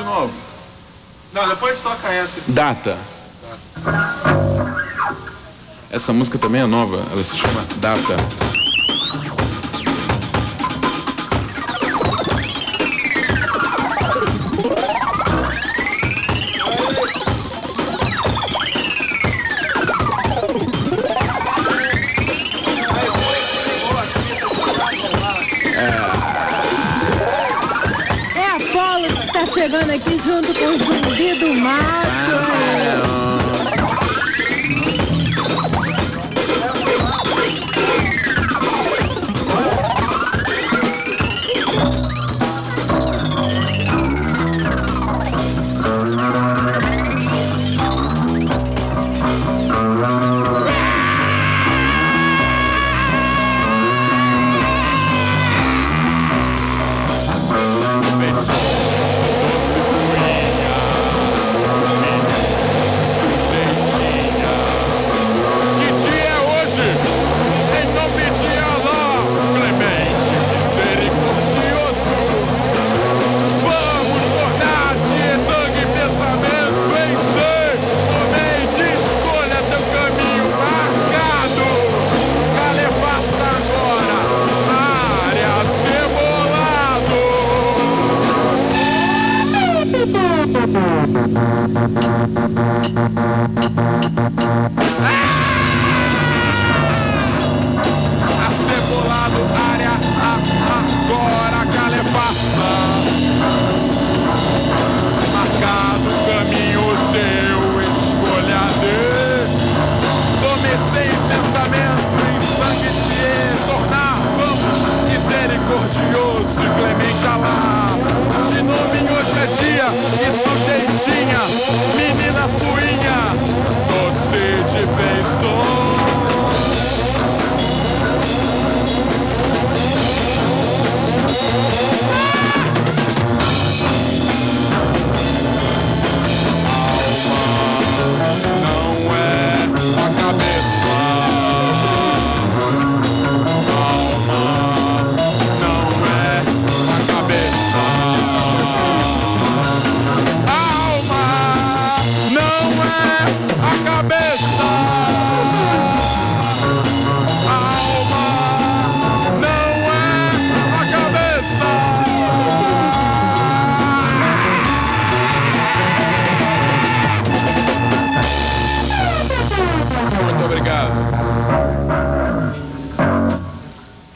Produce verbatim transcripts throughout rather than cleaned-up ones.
de novo. Não, depois toca essa. Data. Data. Essa música também é nova, ela se chama Data. Chegando aqui junto com o Zumbi do Mato.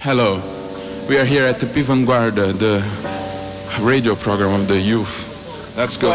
Hello, we are here at the E P Vanguarda, the radio program of the youth. Let's go.